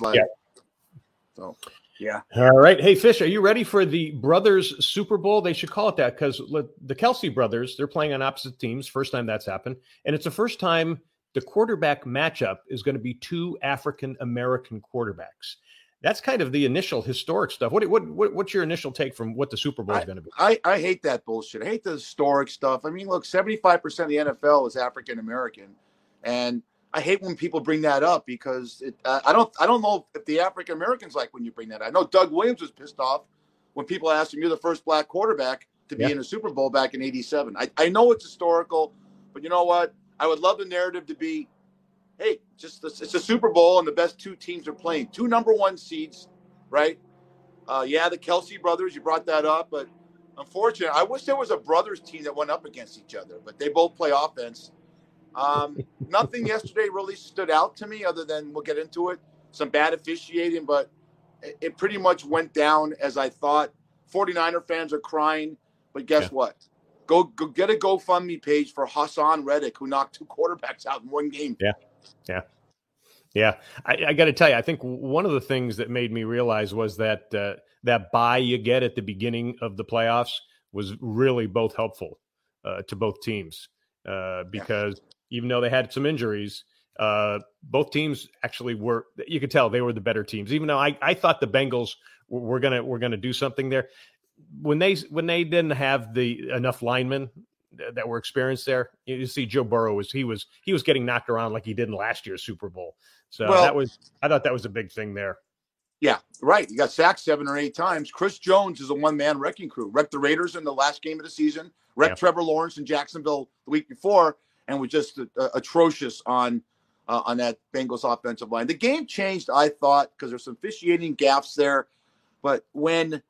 Like, yeah. So, yeah. All right. Hey, Fish, are you ready for the Brothers Super Bowl? They should call it that because the Kelsey brothers, they're playing on opposite teams. First time that's happened. And it's the first time the quarterback matchup is going to be two African-American quarterbacks. That's kind of the initial historic stuff. What's your initial take from what the Super Bowl is going to be? I hate that bullshit. I hate the historic stuff. I mean, look, 75% of the NFL is African-American. And I hate when people bring that up because it, I don't know if the African-Americans like when you bring that up. I know Doug Williams was pissed off when people asked him, you're the first black quarterback to be in a Super Bowl back in 87. I know it's historical, but you know what? I would love the narrative to be, hey, just it's a Super Bowl and the best two teams are playing. Two number one seeds, right? The Kelsey brothers, you brought that up. But unfortunately, I wish there was a brothers team that went up against each other, but they both play offense. Nothing yesterday really stood out to me other than we'll get into it. Some bad officiating, but it pretty much went down as I thought. 49er fans are crying, but guess what? Go get a GoFundMe page for Haason Reddick, who knocked two quarterbacks out in one game. Yeah. I got to tell you, I think one of the things that made me realize was that that bye you get at the beginning of the playoffs was really both helpful to both teams because even though they had some injuries, both teams actually were. You could tell they were the better teams. Even though I thought the Bengals were gonna do something there. When they didn't have the enough linemen that were experienced there, you see Joe Burrow was getting knocked around like he did in last year's Super Bowl. So I thought that was a big thing there. Yeah, right. He got sacked 7 or 8 times. Chris Jones is a one-man wrecking crew. Wrecked the Raiders in the last game of the season. Wrecked Trevor Lawrence in Jacksonville the week before, and was just atrocious on that Bengals offensive line. The game changed, I thought, because there's some officiating gaffes there, but when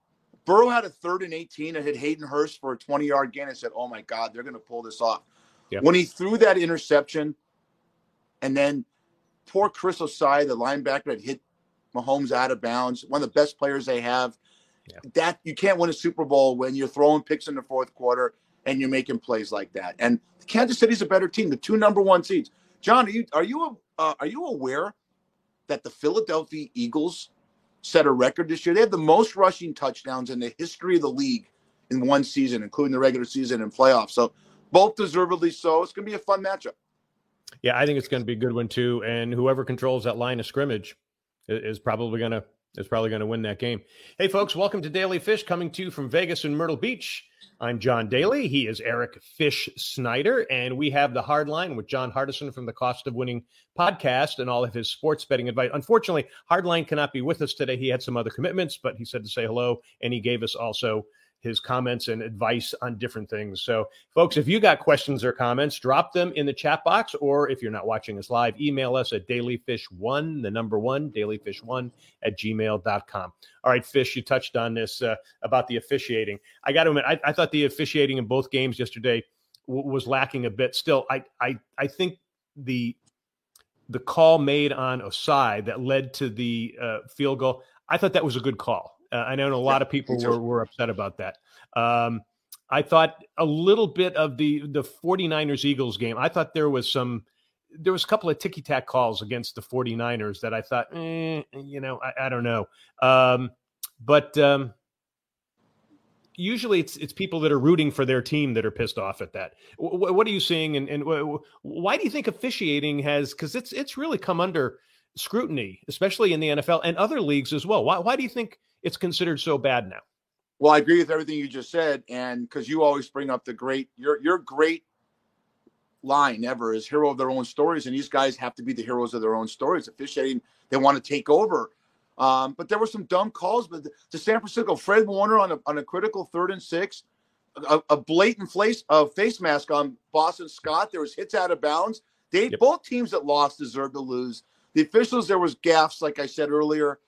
Burrow had a 3rd and 18 and hit Hayden Hurst for a 20-yard gain. I said, oh, my God, they're going to pull this off. Yep. When he threw that interception and then poor Chris Osai, the linebacker that hit Mahomes out of bounds, one of the best players they have, that you can't win a Super Bowl when you're throwing picks in the fourth quarter and you're making plays like that. And Kansas City's a better team, the two number one seeds. John, are you aware that the Philadelphia Eagles set a record this year? They had the most rushing touchdowns in the history of the league in one season, including the regular season and playoffs. So both deservedly so. It's going to be a fun matchup. Yeah, I think it's going to be a good one too. And whoever controls that line of scrimmage is probably going to win that game. Hey, folks, welcome to Daily Fish, coming to you from Vegas and Myrtle Beach. I'm John Daly. He is Eric Fish Snyder. And we have The Hard Line with John Hardison from the Cost of Winning podcast and all of his sports betting advice. Unfortunately, Hard Line cannot be with us today. He had some other commitments, but he said to say hello. And he gave us also his comments and advice on different things. So, folks, if you got questions or comments, drop them in the chat box, or if you're not watching us live, email us at dailyfish1@gmail.com. All right, Fish, you touched on this about the officiating. I got to admit, I thought the officiating in both games yesterday was lacking a bit. Still, I think the call made on Osai that led to the field goal, I thought that was a good call. I know a lot of people were upset about that. I thought a little bit of the 49ers-Eagles game, I thought there was a couple of ticky-tack calls against the 49ers that I thought, I don't know. But usually it's people that are rooting for their team that are pissed off at that. What are you seeing? And why do you think officiating has – because it's really come under scrutiny, especially in the NFL and other leagues as well. Why do you think – it's considered so bad now? Well, I agree with everything you just said, and because you always bring up the great, your great line ever is hero of their own stories, and these guys have to be the heroes of their own stories. Officiating, they want to take over. But there were some dumb calls. But to San Francisco, Fred Warner on a critical 3rd and 6, a blatant face mask on Boston Scott. There was hits out of bounds. Both teams that lost deserved to lose. The officials, there was gaffes, like I said earlier.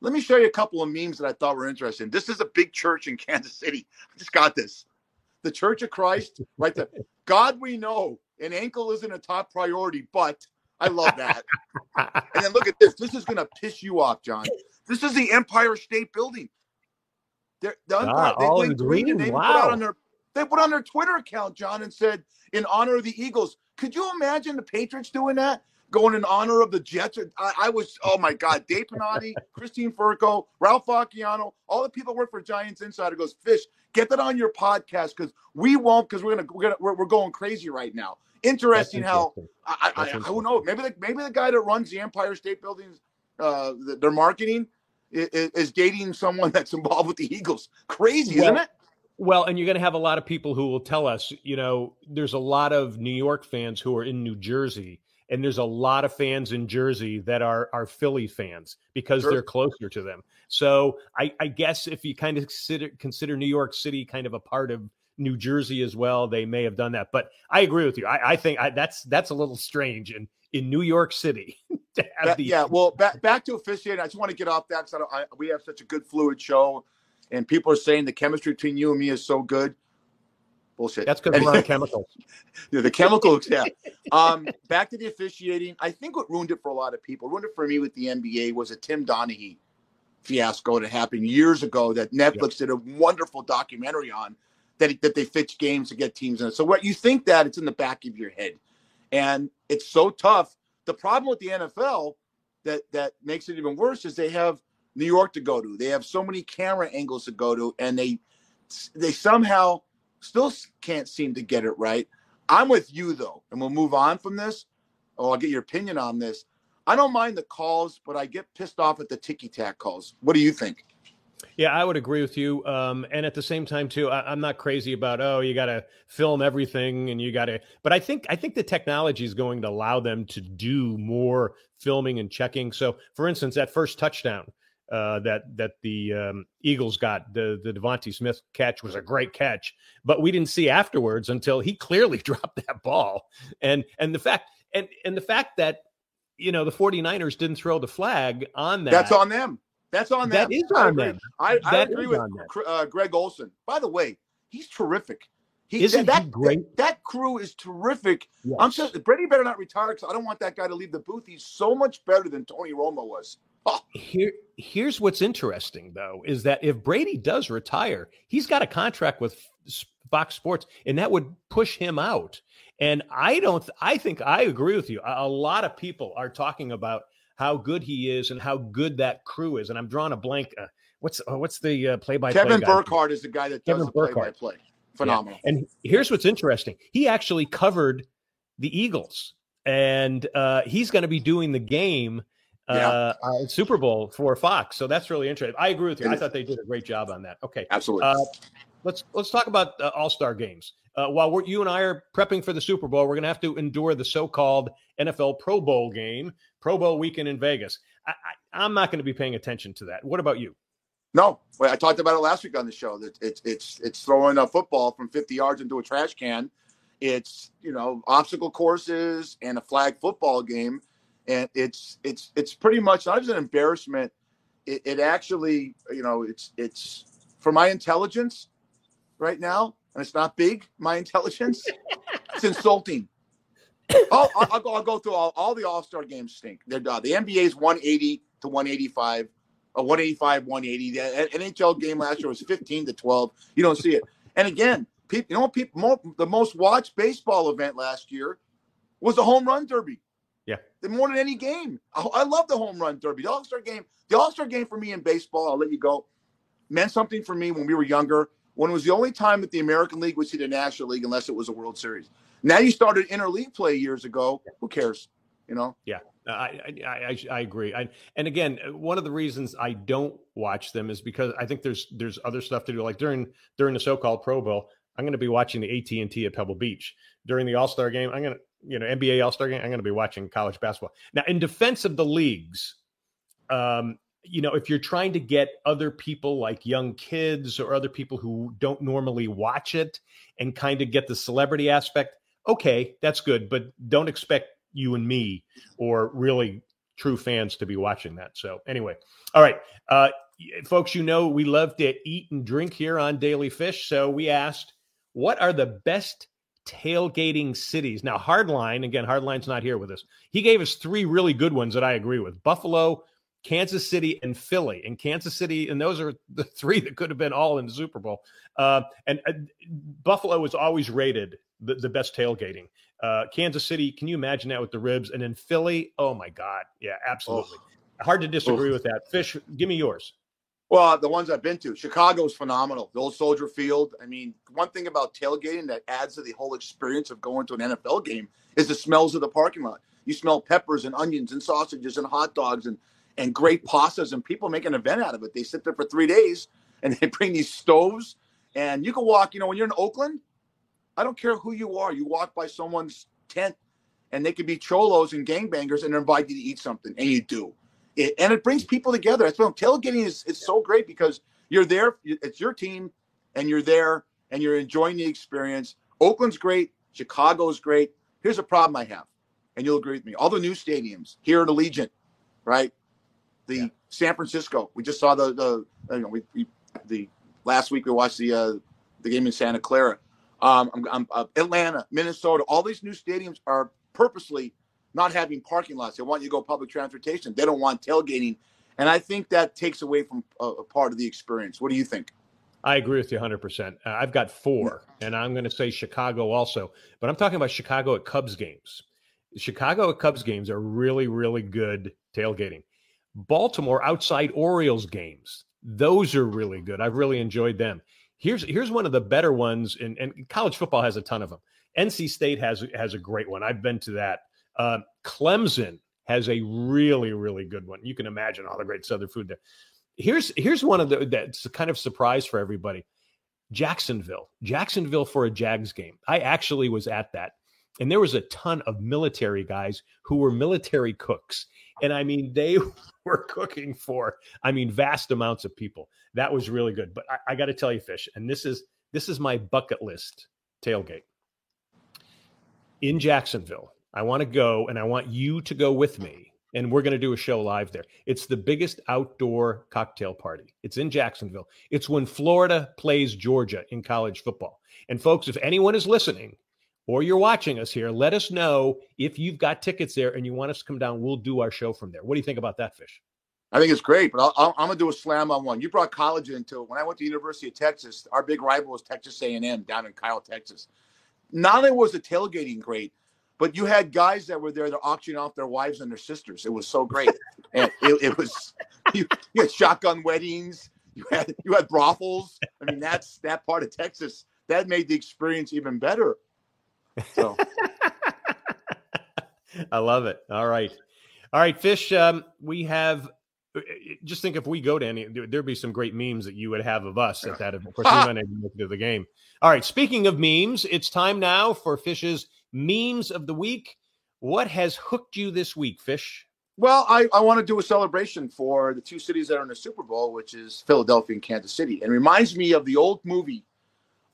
Let me show you a couple of memes that I thought were interesting. This is a big church in Kansas City. I just got this. The Church of Christ, right there. God we know, an ankle isn't a top priority, but I love that. And then look at this. This is going to piss you off, John. This is the Empire State Building. All in green. And they put on their Twitter account, John, and said, in honor of the Eagles. Could you imagine the Patriots doing that? going in honor of the Jets. I was, oh my God, Dave Pinotti, Christine Furco, Ralph Facciano, all the people that work for Giants Insider goes, Fish, get that on your podcast because we won't, because we're going crazy right now. Interesting how I don't know, maybe the guy that runs the Empire State Building's their marketing is dating someone that's involved with the Eagles. Crazy, isn't it? Well, and you're going to have a lot of people who will tell us, you know, there's a lot of New York fans who are in New Jersey, and there's a lot of fans in Jersey that are Philly fans because they're closer to them. So I guess if you kind of consider New York City kind of a part of New Jersey as well, they may have done that. But I agree with you. I think that's a little strange in New York City. To have back to officiating. I just want to get off that because we have such a good fluid show. And people are saying the chemistry between you and me is so good. Bullshit. That's because we're on chemicals. The chemicals, yeah. Back to the officiating. I think what ruined it for a lot of people, ruined it for me with the NBA, was a Tim Donaghy fiasco that happened years ago that Netflix did a wonderful documentary on, that they fixed games to get teams in it. So what you think that, it's in the back of your head. And it's so tough. The problem with the NFL that makes it even worse is they have New York to go to. They have so many camera angles to go to, and they somehow still can't seem to get it right. I'm with you, though, and we'll move on from this. Oh, I'll get your opinion on this. I don't mind the calls, but I get pissed off at the ticky-tack calls. What do you think? Yeah, I would agree with you. And at the same time, too, I'm not crazy about, you got to film everything and you got to. But I think the technology is going to allow them to do more filming and checking. So, for instance, that first touchdown, that the Eagles got, the Devontae Smith catch was a great catch, but we didn't see afterwards until he clearly dropped that ball. And the fact that, you know, the 49ers didn't throw the flag on that. That's on them. That is on them. I agree with Greg Olson. By the way, he's terrific. Isn't he great? That crew is terrific. Yes. I'm just, Brady better not retire because I don't want that guy to leave the booth. He's so much better than Tony Romo was. Here's what's interesting, though, is that if Brady does retire, he's got a contract with Fox Sports, and that would push him out. And I think I agree with you. A lot of people are talking about how good he is and how good that crew is. And I'm drawing a blank. What's the play-by-play guy? Kevin Burkhardt is the guy that does the play-by-play. Phenomenal. Yeah. And here's what's interesting. He actually covered the Eagles, and he's going to be doing the game Super Bowl for Fox. So that's really interesting. I agree with you. I thought they did a great job on that. Okay. Absolutely. Let's talk about all-star games. While you and I are prepping for the Super Bowl, we're going to have to endure the so-called NFL Pro Bowl game, Pro Bowl weekend in Vegas. I'm not going to be paying attention to that. What about you? No. I talked about it last week on the show. It's throwing a football from 50 yards into a trash can. It's, you know, obstacle courses and a flag football game. And it's pretty much not just an embarrassment. It actually, you know, it's for my intelligence right now, and it's not big. My intelligence, it's insulting. Oh, I'll go through all the All-Star games. Stink. They're done. The NBA's 180 to 185, 185, 180. The NHL game last year was 15-12. You don't see it. And again, the most watched baseball event last year was the home run derby. Yeah, more than any game. I love the home run derby. The All-Star game for me in baseball, I'll let you go, meant something for me when we were younger, when it was the only time that the American League would see the National League unless it was a World Series. Now you started interleague play years ago. Who cares? You know? Yeah, I agree. And again, one of the reasons I don't watch them is because I think there's other stuff to do. Like during the so-called Pro Bowl, I'm going to be watching the AT&T at Pebble Beach. During the All-Star game, NBA All-Star game, I'm going to be watching college basketball. Now, in defense of the leagues, you know, if you're trying to get other people like young kids or other people who don't normally watch it and kind of get the celebrity aspect, okay, that's good. But don't expect you and me or really true fans to be watching that. So anyway, all right. Folks, you know, we love to eat and drink here on Daily Fish. So we asked, what are the best tailgating cities? Now, Hardline, again, Hardline's not here with us. He gave us three really good ones that I agree with: Buffalo, Kansas City, and Philly. And Kansas City, and those are the three that could have been all in the Super Bowl. And Buffalo was always rated the best tailgating. Kansas City, can you imagine that with the ribs? And then Philly, oh, my God. Yeah, absolutely. Oh. Hard to disagree with that. Fish, give me yours. Well, the ones I've been to, Chicago's phenomenal. The old Soldier Field. I mean, one thing about tailgating that adds to the whole experience of going to an NFL game is the smells of the parking lot. You smell peppers and onions and sausages and hot dogs and great pastas, and people make an event out of it. They sit there for 3 days, and they bring these stoves, and you can walk. You know, when you're in Oakland, I don't care who you are. You walk by someone's tent, and they could be cholos and gangbangers, and they invite you to eat something, and you do. And it brings people together. That's what tailgating is. It's so great because you're there. It's your team, and you're there, and you're enjoying the experience. Oakland's great. Chicago's great. Here's a problem I have, and you'll agree with me. All the new stadiums here at Allegiant, right? San Francisco. We just saw the last week we watched the game in Santa Clara. Atlanta, Minnesota. All these new stadiums are purposely not having parking lots. They want you to go public transportation. They don't want tailgating. And I think that takes away from a part of the experience. What do you think? I agree with you 100%. I've got four, and I'm going to say Chicago also. But I'm talking about Chicago at Cubs games. Chicago at Cubs games are really, really good tailgating. Baltimore outside Orioles games. Those are really good. I've really enjoyed them. Here's one of the better ones, and college football has a ton of them. NC State has a great one. I've been to that. Clemson has a really, really good one. You can imagine all the great Southern food there. Here's one of that's a kind of surprise for everybody. Jacksonville for a Jags game. I actually was at that, and there was a ton of military guys who were military cooks. And I mean, they were cooking for, vast amounts of people. That was really good. But I got to tell you, Fish, and this is my bucket list tailgate. In Jacksonville, I want to go, and I want you to go with me. And we're going to do a show live there. It's the biggest outdoor cocktail party. It's in Jacksonville. It's when Florida plays Georgia in college football. And folks, if anyone is listening, or you're watching us here, let us know if you've got tickets there and you want us to come down. We'll do our show from there. What do you think about that, Fish? I think it's great, but I'm going to do a slam on one. You brought college into it. When I went to the University of Texas, our big rival was Texas A&M down in Kyle, Texas. Not only was the tailgating great, but you had guys that were there that auctioned off their wives and their sisters. It was so great. And it was – you had shotgun weddings. You had brothels. I mean, that's that part of Texas. That made the experience even better. So. I love it. All right, Fish. We have. Just think if we go to any, there'd be some great memes that you would have of us at that. Of course, we might not even look into the game. All right. Speaking of memes, it's time now for Fish's memes of the week. What has hooked you this week, Fish? Well, I want to do a celebration for the two cities that are in the Super Bowl, which is Philadelphia and Kansas City. It reminds me of the old movie.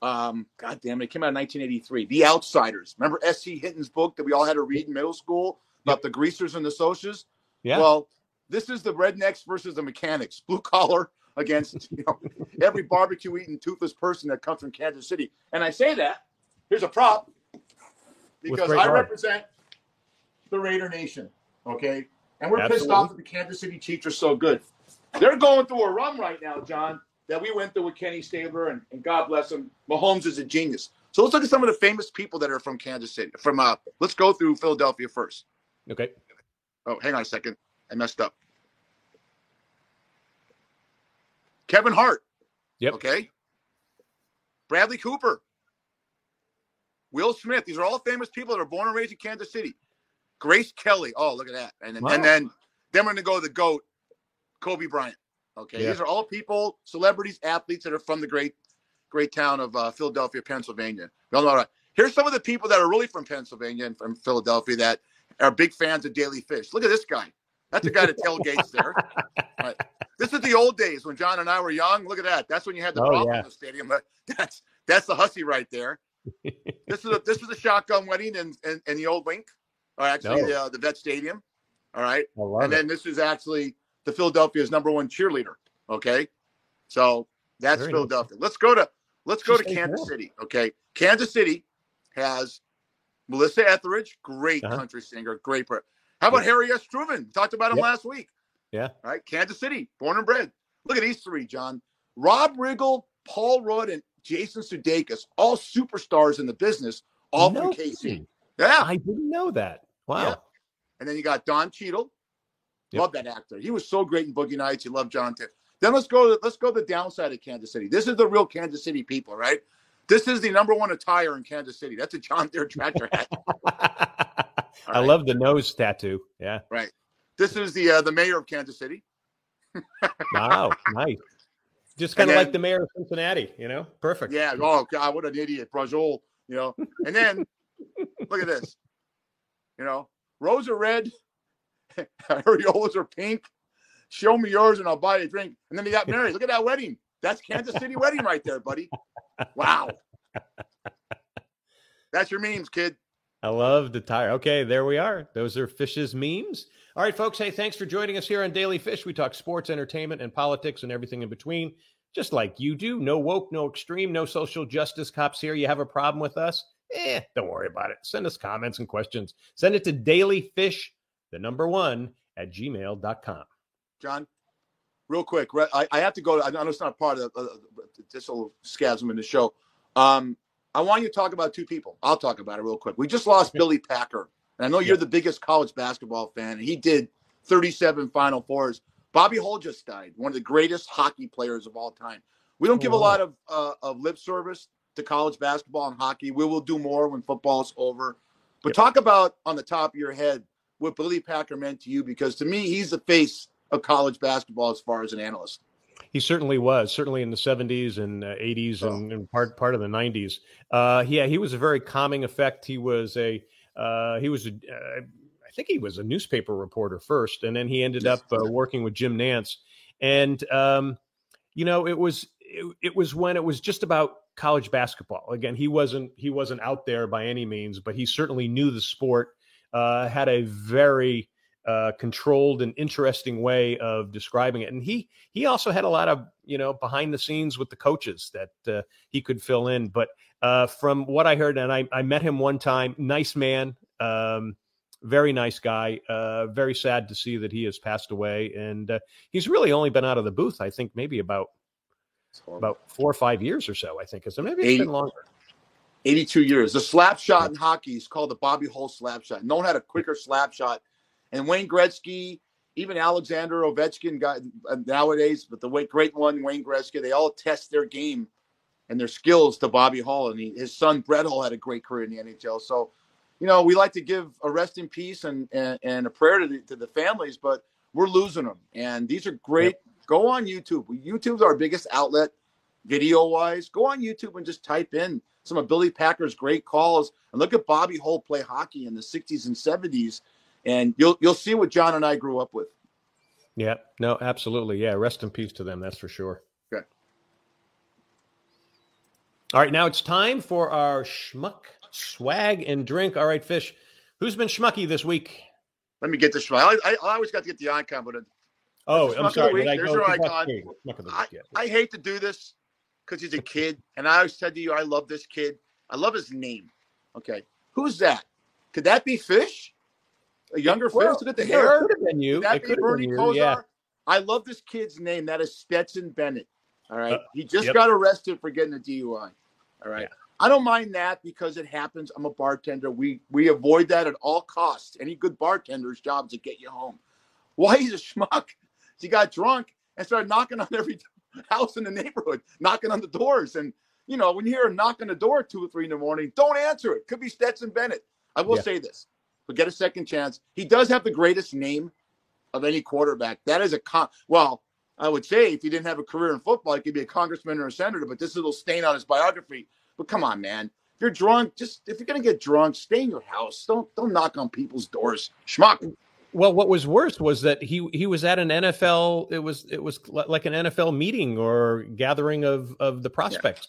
God damn it, came out in 1983. The Outsiders. Remember S.C. Hinton's book that we all had to read in middle school about the greasers and the socias? Yeah. Well, this is the rednecks versus the mechanics. Blue collar against every barbecue-eating, toothless person that comes from Kansas City. And I say that, here's a prop, because I represent the Raider Nation, okay? And we're pissed off that the Kansas City Chiefs are so good. They're going through a run right now, John, that we went through with Kenny Stabler, and God bless him, Mahomes is a genius. So let's look at some of the famous people that are from Kansas City. Let's go through Philadelphia first. Okay. Oh, hang on a second. I messed up. Kevin Hart. Yep. Okay. Bradley Cooper. Will Smith. These are all famous people that are born and raised in Kansas City. Grace Kelly. Oh, look at that. And then we're going to go to the GOAT, Kobe Bryant. Okay, yeah. These are all people, celebrities, athletes that are from the great town of Philadelphia, Pennsylvania. Here's some of the people that are really from Pennsylvania and from Philadelphia that are big fans of Daily Fish. Look at this guy. That's the guy that tailgates there. Right. This is the old days when John and I were young. Look at that. That's when you had the problem in the stadium. That's the hussy right there. This is a shotgun wedding in the old rink, or actually the Vet Stadium. All right, then this is actually the Philadelphia's number one cheerleader. Okay, so that's very Philadelphia. Nice. Let's go to Kansas City. Okay, Kansas City has Melissa Etheridge, great country singer, great. How about Harry S. Truman? Talked about him last week. Yeah. All right, Kansas City, born and bred. Look at these three, John. Rob Riggle, Paul Rudd, and Jason Sudeikis, all superstars in the business, all from KC. Yeah. I didn't know that. Wow. Yeah. And then you got Don Cheadle. Yep. Love that actor. He was so great in Boogie Nights. You love John Tiff. Then let's go to the downside of Kansas City. This is the real Kansas City people, right? This is the number 1 attire in Kansas City. That's a John Deere tractor hat. I love the nose tattoo. Yeah. Right. This is the mayor of Kansas City. Wow. Nice. Just kind of like the mayor of Cincinnati, you know? Perfect. Yeah. Oh, God, what an idiot. Brajol, you know? And then, look at this. You know, rose are red. Areolas are pink. Show me yours and I'll buy you a drink. And then they got married. Look at that wedding. That's Kansas City wedding right there, buddy. Wow. That's your memes, kid. I love the tire. Okay, there we are. Those are Fish's memes. All right, folks. Hey, thanks for joining us here on Daily Fish. We talk sports, entertainment, and politics and everything in between, just like you do. No woke, no extreme, no social justice cops here. You have a problem with us? Don't worry about it. Send us comments and questions. Send it to dailyfish1@gmail.com. John, real quick, I have to go. I know it's not part of this little schism in the show. I want you to talk about two people. I'll talk about it real quick. We just lost Billy Packer. And I know you're the biggest college basketball fan. And he did 37 Final Fours. Bobby Hull just died, one of the greatest hockey players of all time. We don't give a lot of lip service to college basketball and hockey. We will do more when football's over. But talk about, on the top of your head, what Billy Packer meant to you, because to me, he's the face of college basketball as far as an analyst. He certainly was, certainly in the 70s and 80s and part of the 90s. He was a very calming effect. He was I think he was a newspaper reporter first, and then he ended up working with Jim Nantz. And it was when it was just about college basketball. Again, he wasn't out there by any means, but he certainly knew the sport. Had a very controlled and interesting way of describing it. And he also had a lot of, behind the scenes with the coaches that he could fill in. But from what I heard, and I met him one time, nice man, very nice guy, very sad to see that he has passed away. And he's really only been out of the booth, I think, maybe about 4 or 5 years or so, I think. So maybe it's been longer. 82 years. The slap shot in hockey is called the Bobby Hull slap shot. No one had a quicker slap shot. And Wayne Gretzky, even Alexander Ovechkin nowadays, but the great one, Wayne Gretzky, they all test their game and their skills to Bobby Hull. And his son, Brett Hull, had a great career in the NHL. So, we like to give a rest in peace and a prayer to the families, but we're losing them. And these are great. Yep. Go on YouTube. YouTube's our biggest outlet video-wise. Go on YouTube and just type in some of Billy Packer's great calls and look at Bobby Hull play hockey in the 60s and 70s. And you'll see what John and I grew up with. Yeah, no, absolutely. Yeah, rest in peace to them. That's for sure. Okay. All right, now it's time for our schmuck, swag, and drink. All right, Fish, who's been schmucky this week? Let me get the schmuck. I always got to get the icon, but I'm sorry. There's your icon. I hate to do this because he's a kid, and I always said to you, I love this kid. I love his name. Okay, who's that? Could that be Fish? A younger Fish? Look at the hair. It could have been you. That be Bernie Kosar. Yeah. I love this kid's name. That is Stetson Bennett. All right. He just got arrested for getting a DUI. All right. Yeah. I don't mind that because it happens. I'm a bartender. We avoid that at all costs. Any good bartender's job is to get you home. Why he's a schmuck? He got drunk and started knocking on every house in the neighborhood, knocking on the doors. And, when you hear a knock on the door at 2 or 3 in the morning, don't answer it. Could be Stetson Bennett. I will say this. But get a second chance. He does have the greatest name of any quarterback. That is well, I would say if he didn't have a career in football, he could be a congressman or a senator, but this little stain on his biography. But come on, man. If you're drunk, if you're going to get drunk, stay in your house. Don't knock on people's doors. Schmuck. Well, what was worse was that he was at an NFL. It was like an NFL meeting or gathering of the prospects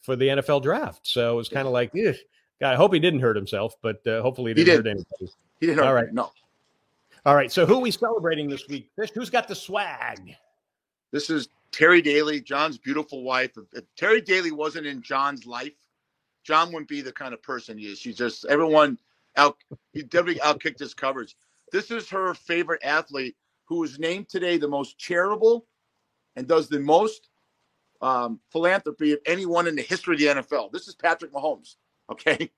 for the NFL draft. So it was kind of like, ugh. God, I hope he didn't hurt himself, but hopefully he didn't hurt anybody. He didn't hurt anybody. All right. No. All right. So who are we celebrating this week? Fish, who's got the swag? This is Terry Daly, John's beautiful wife. If Terry Daly wasn't in John's life, John wouldn't be the kind of person he is. She's just he definitely outkicked his coverage. This is her favorite athlete who was named today the most charitable and does the most philanthropy of anyone in the history of the NFL. This is Patrick Mahomes. Okay,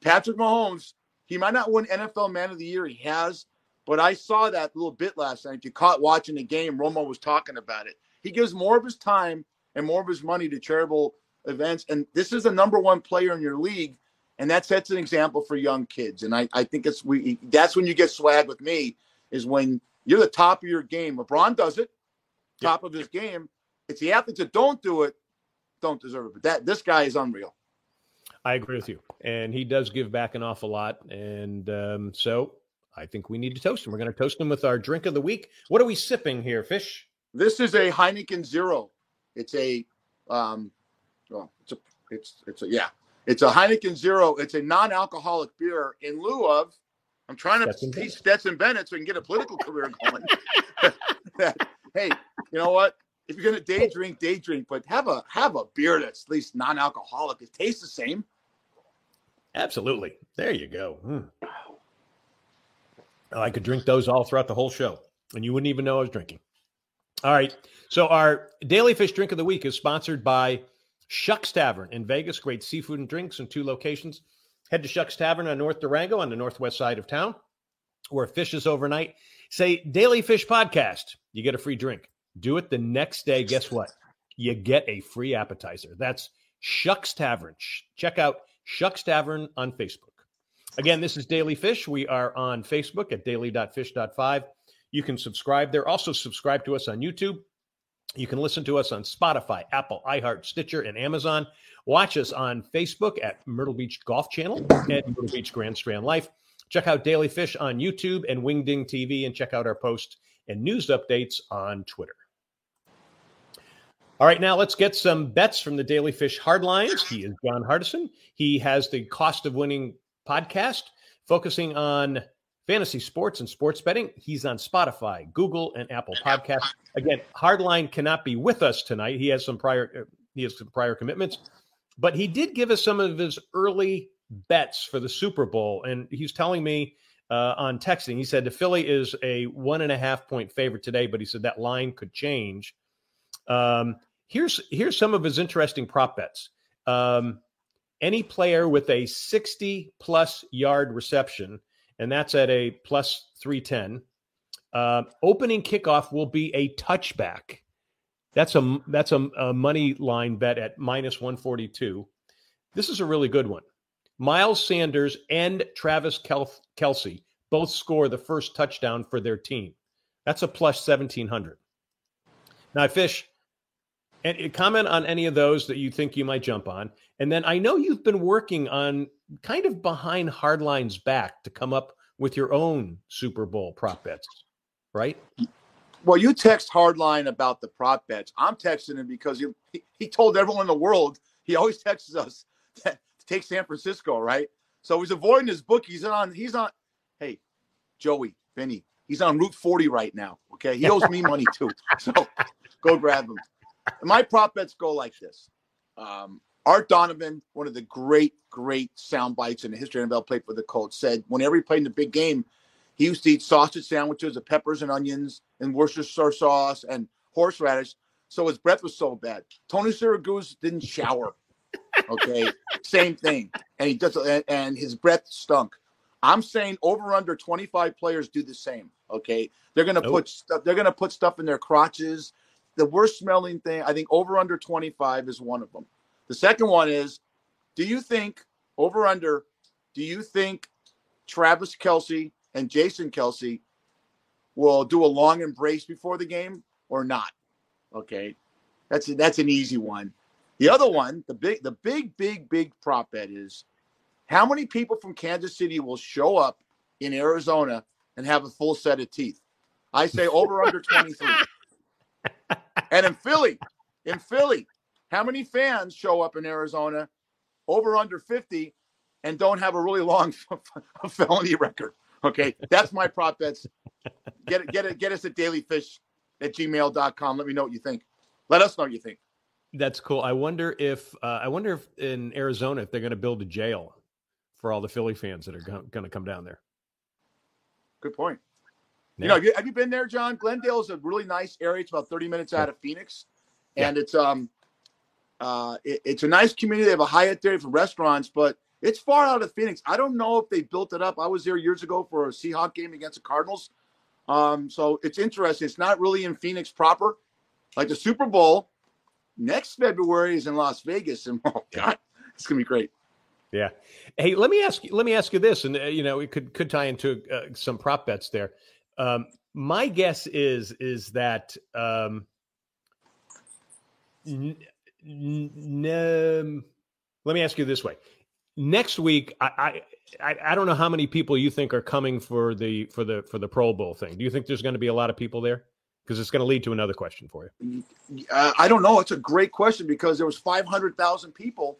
Patrick Mahomes He might not win NFL Man of the Year. He has. But I saw that little bit last night. If you caught watching the game, Romo was talking about it. He gives more of his time and more of his money to charitable events. And this is the number one player in your league. And that sets an example for young kids. And I think it's that's when you get swag with me, is when you're the top of your game. LeBron does it, top of his game. It's the athletes that don't do it, don't deserve it. But this guy is unreal. I agree with you. And he does give back an awful lot. And so I think we need to toast him. We're going to toast him with our drink of the week. What are we sipping here, Fish? This is a Heineken Zero. It's a It's a Heineken Zero. It's a non-alcoholic beer in lieu of, I'm trying to teach Stetson Bennett so we can get a political career going. Hey, you know what? If you're going to day drink, but have a beer that's at least non-alcoholic. It tastes the same. Absolutely. There you go. I could drink those all throughout the whole show, and you wouldn't even know I was drinking. All right. So our Daily Fish Drink of the Week is sponsored by Shucks Tavern in Vegas. Great seafood and drinks in 2 locations. Head to Shucks Tavern on North Durango on the northwest side of town, where fish is overnight. Say Daily Fish Podcast. You get a free drink. Do it the next day. Guess what? You get a free appetizer. That's Shucks Tavern. Check out Shucks Tavern on Facebook. Again, this is Daily Fish. We are on Facebook at daily.fish.5. You can subscribe there. Also subscribe to us on YouTube. You can listen to us on Spotify, Apple, iHeart, Stitcher, and Amazon. Watch us on Facebook at Myrtle Beach Golf Channel and Myrtle Beach Grand Strand Life. Check out Daily Fish on YouTube and Wingding TV, and check out our posts and news updates on Twitter. All right, now let's get some bets from the Daily Fish Hardlines. He is John Hardison. He has the Cost of Winning podcast, focusing on fantasy sports and sports betting. He's on Spotify, Google, and Apple Podcasts. Again, Hardline cannot be with us tonight. He has some prior commitments, but he did give us some of his early bets for the Super Bowl. And he's telling me on texting, he said the Philly is a 1.5-point favorite today, but he said that line could change. Here's some of his interesting prop bets. Any player with a 60-plus yard reception, and that's at a plus 310. Opening kickoff will be a touchback. That's a money line bet at minus 142. This is a really good one. Miles Sanders and Travis Kelce both score the first touchdown for their team. That's a plus 1,700. Now, Fish, and comment on any of those that you think you might jump on. And then I know you've been working on kind of behind Hardline's back to come up with your own Super Bowl prop bets, right? Well, you text Hardline about the prop bets. I'm texting him because he told everyone in the world, he always texts us, to take San Francisco, right? So he's avoiding his book. He's on. Hey, Joey, Vinny, he's on Route 40 right now, okay? He owes me money too. So go grab him. My prop bets go like this. Art Donovan, one of the great, great sound bites in the history of NFL, played for the Colts, said whenever he played in the big game, he used to eat sausage sandwiches of peppers and onions and Worcestershire sauce and horseradish, so his breath was so bad. Tony Siragusa didn't shower, okay? Same thing. And his breath stunk. I'm saying over under 25 players do the same, okay? They're going to put stuff in their crotches. The worst smelling thing, I think over under 25 is one of them. The second one is, do you think Travis Kelce and Jason Kelce will do a long embrace before the game or not? Okay. That's an easy one. The other one, the big prop bet is how many people from Kansas City will show up in Arizona and have a full set of teeth? I say over under 23. And in Philly, how many fans show up in Arizona, over under 50, and don't have a really long felony record? Okay, that's my prop bets. Get us at dailyfish@gmail.com. Let me know what you think. Let us know what you think. That's cool. I wonder if in Arizona if they're going to build a jail for all the Philly fans that are going to come down there. Good point. You know, have you been there, John? Glendale is a really nice area. It's about 30 minutes out of Phoenix, and it's a nice community. They have a Hyatt there for restaurants, but It's far out of Phoenix. I don't know if they built it up. I was there years ago for a Seahawks game against the Cardinals. So it's interesting. It's not really in Phoenix proper. Like the Super Bowl next February is in Las Vegas, and oh God, it's gonna be great. Yeah. Hey, let me ask you this, and you know, it could tie into some prop bets there. My guess is that let me ask you this way. Next week, I don't know how many people you think are coming for the Pro Bowl thing. Do you think there's going to be a lot of people there? Because it's going to lead to another question for you. I don't know. It's a great question because there was 500,000 people,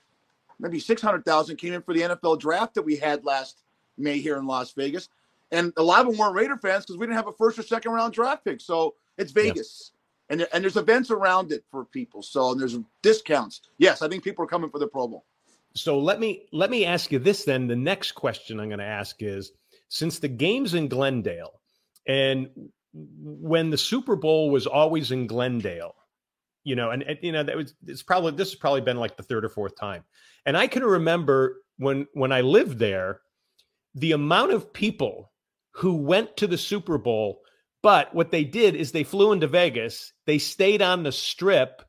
maybe 600,000 came in for the NFL draft that we had last May here in Las Vegas. And a lot of them weren't Raider fans because we didn't have a first or second round draft pick. So it's Vegas. Yeah. And there's events around it for people. So and there's discounts. Yes, I think people are coming for the Pro Bowl. So let me ask you this then. The next question I'm going to ask is, since the game's in Glendale, and when the Super Bowl was always in Glendale, you know, and you know, this has probably been like the third or fourth time. And I can remember when I lived there, the amount of people who went to the Super Bowl, but what they did is they flew into Vegas, they stayed on the Strip,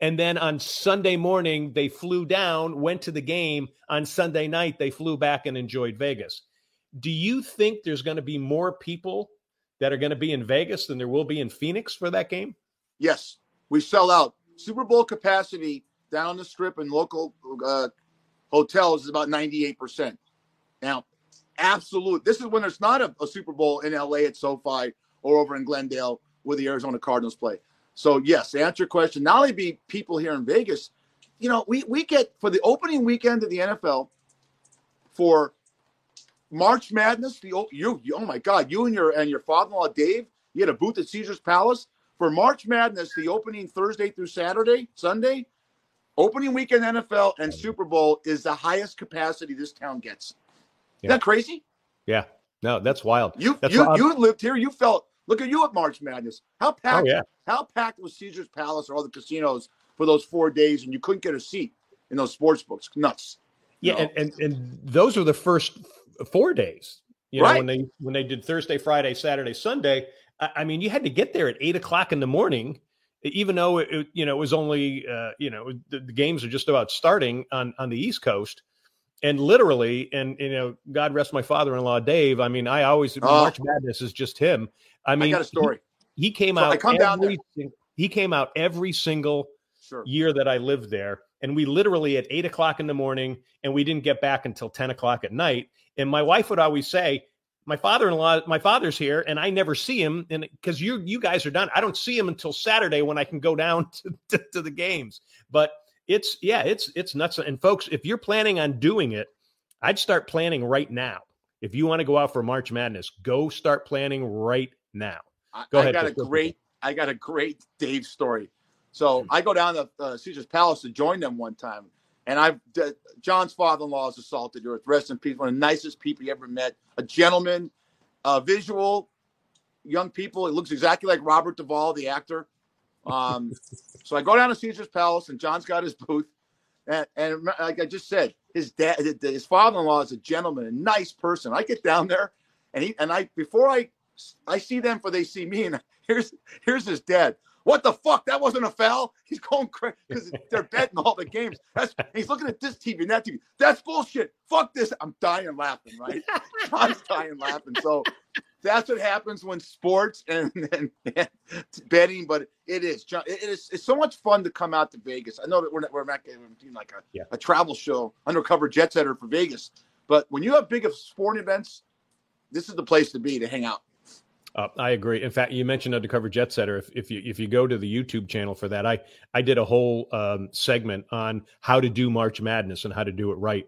and then on Sunday morning, they flew down, went to the game. On Sunday night, they flew back and enjoyed Vegas. Do you think there's going to be more people that are going to be in Vegas than there will be in Phoenix for that game? Yes. We sell out. Super Bowl capacity down the Strip and local hotels is about 98%. Now, absolute. This is when there's not a Super Bowl in L.A. at SoFi or over in Glendale where the Arizona Cardinals play. So, yes, to answer your question, not only be people here in Vegas, you know, we get for the opening weekend of the NFL for March Madness, oh my God, you and your father-in-law, Dave, you had a booth at Caesar's Palace. For March Madness, the opening Thursday through Sunday, opening weekend NFL and Super Bowl is the highest capacity this town gets. Yeah. Isn't that crazy? Yeah. No, that's wild. You lived here. You felt. Look at you at March Madness. How packed? Oh, yeah. How packed was Caesar's Palace or all the casinos for those 4 days, and you couldn't get a seat in those sports books? Nuts. Yeah, and those were the first 4 days. You right. know, when they did Thursday, Friday, Saturday, Sunday. I mean, you had to get there at 8 o'clock in the morning, even though it you know it was only you know the games are just about starting on the East Coast. And literally, and you know, God rest my father-in-law, Dave. I mean, I always March Madness is just him. I mean, I got a story. He came out every single year that I lived there, and we literally at 8 o'clock in the morning, and we didn't get back until 10 o'clock at night. And my wife would always say, my father's here, and I never see him, and because you guys are done, I don't see him until Saturday when I can go down to the games, but. It's nuts. And folks, if you're planning on doing it, I'd start planning right now. If you want to go out for March Madness, go start planning right now. Go ahead. I got a great Dave story. So I go down to Caesar's Palace to join them one time. And John's father-in-law is assaulted. You're rest in peace. One of the nicest people you ever met. A gentleman, visual, young people. It looks exactly like Robert Duvall, the actor. So I go down to Caesar's Palace, and John's got his booth, and like I just said, his father-in-law is a gentleman, a nice person. I get down there, and I see them for they see me, and here's his dad. What the fuck? That wasn't a foul. He's going crazy because they're betting all the games. He's looking at this TV and that TV. That's bullshit. Fuck this. I'm dying laughing. Right? John's dying laughing. So. That's what happens when sports and betting, but it's so much fun to come out to Vegas. I know that we're not getting like a travel show, undercover jet setter for Vegas, but when you have big sporting events, this is the place to be to hang out. I agree. In fact, you mentioned undercover jet setter. If you go to the YouTube channel for that, I did a whole segment on how to do March Madness and how to do it right.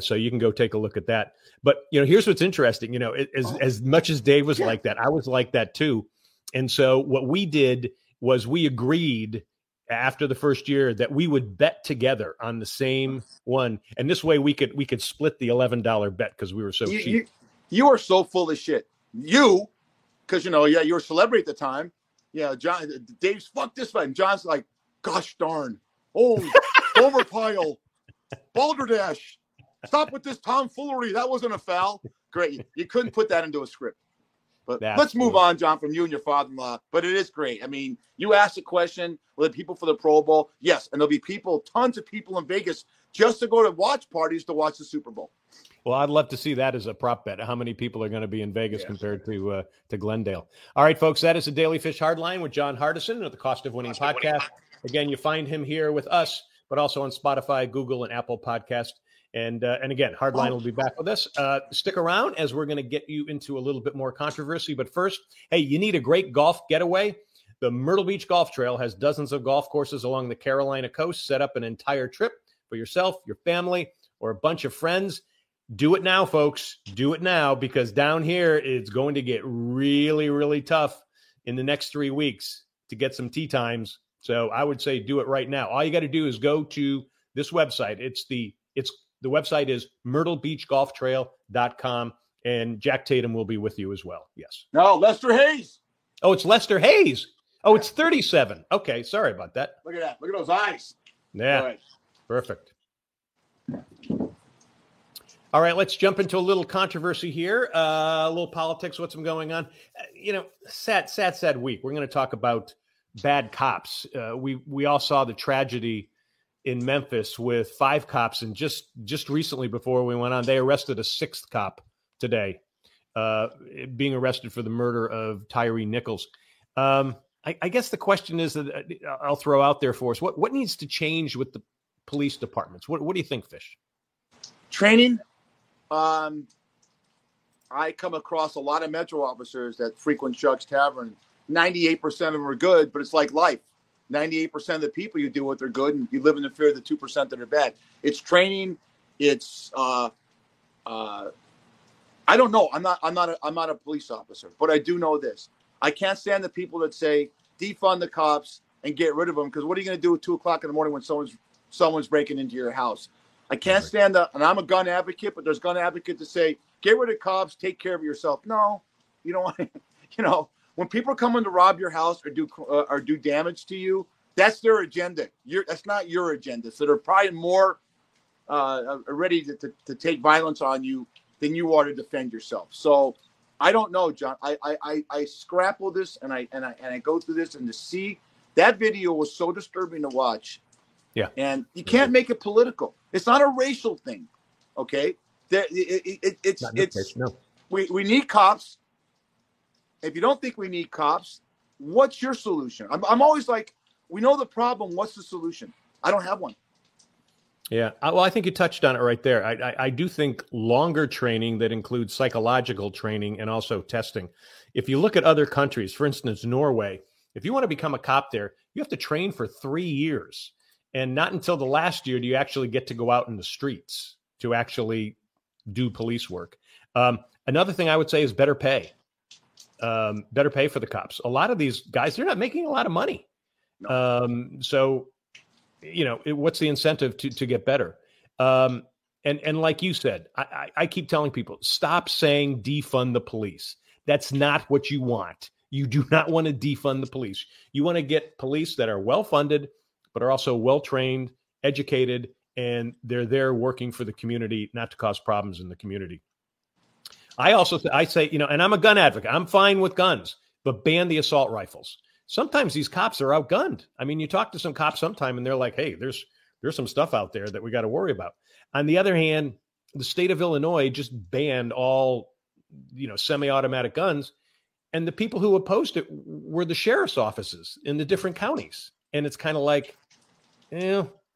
So you can go take a look at that. But, you know, here's what's interesting. You know, as much as Dave was like that, I was like that, too. And so what we did was we agreed after the first year that we would bet together on the same one. And this way we could split the $11 bet because we were so cheap. You are so full of shit. You, because, you know, you were a celebrity at the time. Yeah, John, Dave's fuck this fight. And John's like, gosh darn. Oh, Boulder Pile, Balderdash. Stop with this tomfoolery. That wasn't a foul. Great. You couldn't put that into a script. But that's let's move on, John, from you and your father-in-law. But it is great. I mean, you asked a question, will the people for the Pro Bowl? Yes, and there'll be people, tons of people in Vegas just to go to watch parties to watch the Super Bowl. Well, I'd love to see that as a prop bet, how many people are going to be in Vegas compared to Glendale. All right, folks, that is the Daily Fish Hardline with John Hardison at the Cost of Winning podcast. Again, you find him here with us, but also on Spotify, Google, and Apple Podcasts. And again, Hardline will be back with us. Stick around as we're going to get you into a little bit more controversy. But first, hey, you need a great golf getaway? The Myrtle Beach Golf Trail has dozens of golf courses along the Carolina coast. Set up an entire trip for yourself, your family, or a bunch of friends. Do it now, folks. Do it now, because down here, it's going to get really, really tough in the next 3 weeks to get some tee times. So I would say do it right now. All you got to do is go to this website. The website is myrtlebeachgolftrail.com, and Jack Tatum will be with you as well. Yes. No, Lester Hayes. Oh, it's Lester Hayes. Oh, it's 37. Okay, sorry about that. Look at that. Look at those eyes. Yeah, right. Perfect. All right, let's jump into a little controversy here, a little politics, what's been going on. Sad week. We're going to talk about bad cops. We all saw the tragedy in Memphis with 5 cops, and just recently before we went on, they arrested a 6th cop today, being arrested for the murder of Tyree Nichols. I guess the question is that I'll throw out there for us: what needs to change with the police departments? What do you think, Fish? Training. I come across a lot of Metro officers that frequent Chuck's Tavern. 98% of them are good, but it's like life. 98% of the people you deal with are good, and you live in the fear of the 2% that are bad. It's training. It's I don't know. I'm not a police officer, but I do know this. I can't stand the people that say defund the cops and get rid of them, because what are you going to do at 2:00 in the morning when someone's breaking into your house? I can't stand that. And I'm a gun advocate, but there's gun advocates that say get rid of cops, take care of yourself. No, you don't want to, When people are coming to rob your house or do damage to you, that's their agenda. That's not your agenda. So they're probably more ready to take violence on you than you are to defend yourself. So I don't know, John. I scrapple this and I go through this, and to see that video was so disturbing to watch. Yeah. And you can't make it political. It's not a racial thing. Okay. We need cops. If you don't think we need cops, what's your solution? I'm always like, we know the problem. What's the solution? I don't have one. Yeah. Well, I think you touched on it right there. I do think longer training that includes psychological training and also testing. If you look at other countries, for instance, Norway, if you want to become a cop there, you have to train for 3 years. And not until the last year do you actually get to go out in the streets to actually do police work. Another thing I would say is better pay. Better pay for the cops. A lot of these guys, they're not making a lot of money. No. What's the incentive to get better? And like you said, I keep telling people, stop saying defund the police. That's not what you want. You do not want to defund the police. You want to get police that are well-funded, but are also well-trained, educated, and they're there working for the community, not to cause problems in the community. I also I say, and I'm a gun advocate. I'm fine with guns, but ban the assault rifles. Sometimes these cops are outgunned. I mean, you talk to some cops sometime and they're like, hey, there's some stuff out there that we got to worry about. On the other hand, the state of Illinois just banned all, semi-automatic guns. And the people who opposed it were the sheriff's offices in the different counties. And it's kind of like, I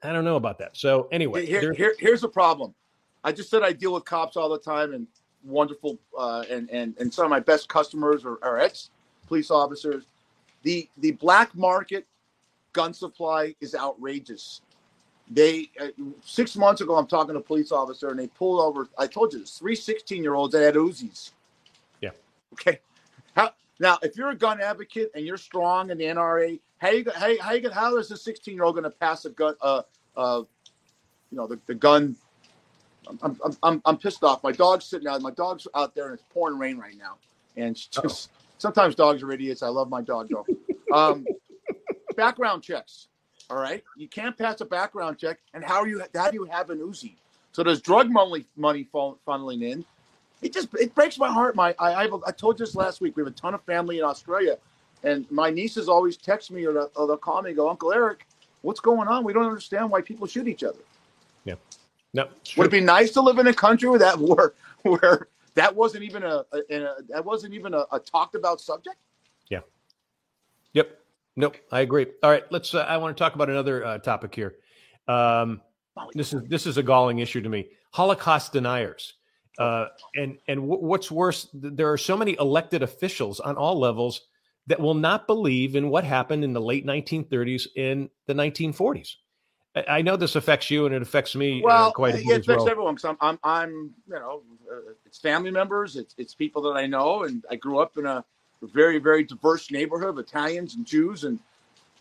don't know about that. So anyway. Here's the problem. I just said I deal with cops all the time, and wonderful and some of my best customers are ex-police officers. The black market gun supply is outrageous. They 6 months ago, I'm talking to a police officer, and they pulled over, I told you this, 3 16-year-olds that had Uzis. Yeah. Okay. Now, if you're a gun advocate and you're strong in the NRA, how is a 16-year-old going to pass a gun, the gun? I'm pissed off. My dog's sitting out. My dog's out there, and it's pouring rain right now. And just, sometimes dogs are idiots. I love my dog, though. Background checks. All right, you can't pass a background check. And how do you have an Uzi? So there's drug money funneling in. It breaks my heart. I told you this last week. We have a ton of family in Australia, and my nieces always text me or they'll call me and go, Uncle Eric, what's going on? We don't understand why people shoot each other. Yeah. No. Would it be nice to live in a country where that where that wasn't even a talked about subject? Yeah. Yep. Nope. I agree. All right. Let's. I want to talk about another topic here. This is a galling issue to me. Holocaust deniers. What's worse, there are so many elected officials on all levels that will not believe in what happened in the late 1930s and the 1940s. I know this affects you, and it affects me quite a bit. Well, it affects everyone. Because I'm it's family members, it's people that I know, and I grew up in a very, very diverse neighborhood of Italians and Jews. And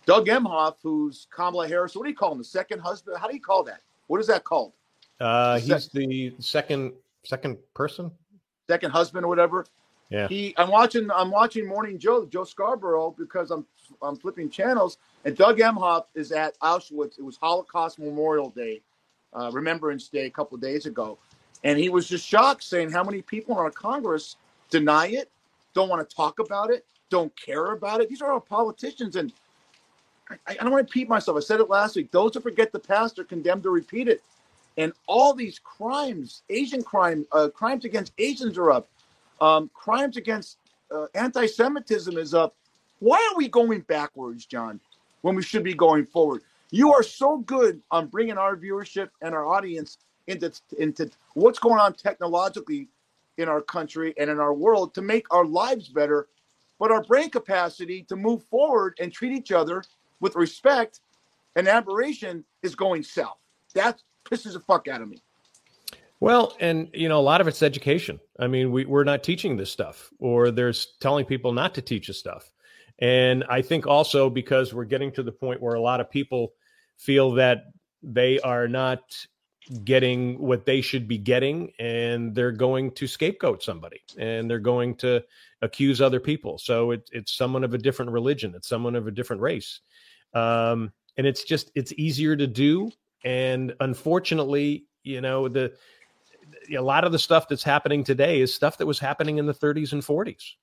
Doug Emhoff, who's Kamala Harris, what do you call him? The second husband? How do you call that? What is that called? He's the second person, second husband or whatever. Yeah. I'm watching Morning Joe Scarborough because I'm flipping channels, and Doug Emhoff is at Auschwitz. It was Holocaust Memorial Day, Remembrance Day, a couple of days ago, and he was just shocked, saying how many people in our Congress deny it, don't want to talk about it, don't care about it. These are all politicians, and I don't want to repeat myself. I said it last week. Those who forget the past are condemned to repeat it. And all these crimes, Asian crime, crimes against Asians are up. Crimes against anti-Semitism is up. Why are we going backwards, John, when we should be going forward? You are so good on bringing our viewership and our audience into what's going on technologically in our country and in our world to make our lives better. But our brain capacity to move forward and treat each other with respect and admiration is going south. That's pisses the fuck out of me. Well, and a lot of it's education. I mean, we're not teaching this stuff, or there's telling people not to teach this stuff. And I think also because we're getting to the point where a lot of people feel that they are not getting what they should be getting, and they're going to scapegoat somebody, and they're going to accuse other people. So it's someone of a different religion. It's someone of a different race. And it's easier to do. And unfortunately, a lot of the stuff that's happening today is stuff that was happening in the 30s and 40s.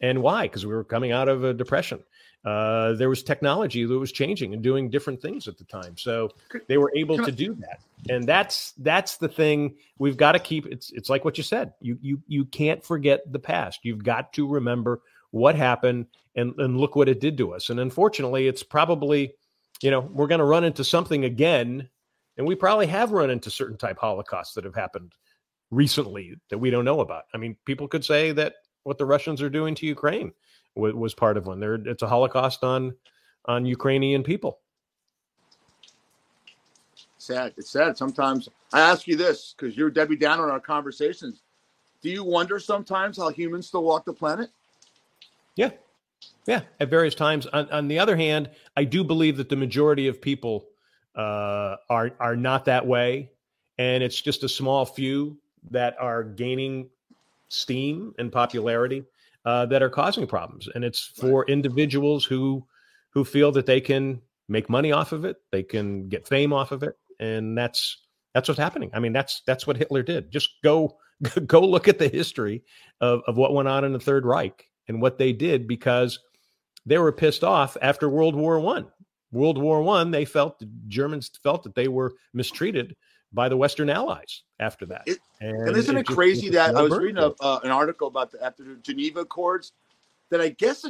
And why? Because we were coming out of a depression. There was technology that was changing and doing different things at the time. So they were able to do that. And that's the thing we've got to keep. It's like what you said. You can't forget the past. You've got to remember what happened and look what it did to us. And unfortunately, it's probably... we're going to run into something again, and we probably have run into certain type holocausts that have happened recently that we don't know about. I mean, people could say that what the Russians are doing to Ukraine was part of one. It's a holocaust on Ukrainian people. Sad. It's sad. Sometimes I ask you this because you're Debbie Downer in our conversations. Do you wonder sometimes how humans still walk the planet? Yeah. Yeah, at various times. On the other hand, I do believe that the majority of people are not that way, and it's just a small few that are gaining steam and popularity that are causing problems. And it's for individuals who feel that they can make money off of it, they can get fame off of it, and that's what's happening. I mean, that's what Hitler did. Just go look at the history of what went on in the Third Reich. And what they did, because they were pissed off after World War I. World War I, Germans felt that they were mistreated by the Western Allies after that. And isn't it crazy that I was reading an article about after the Geneva Accords that I guess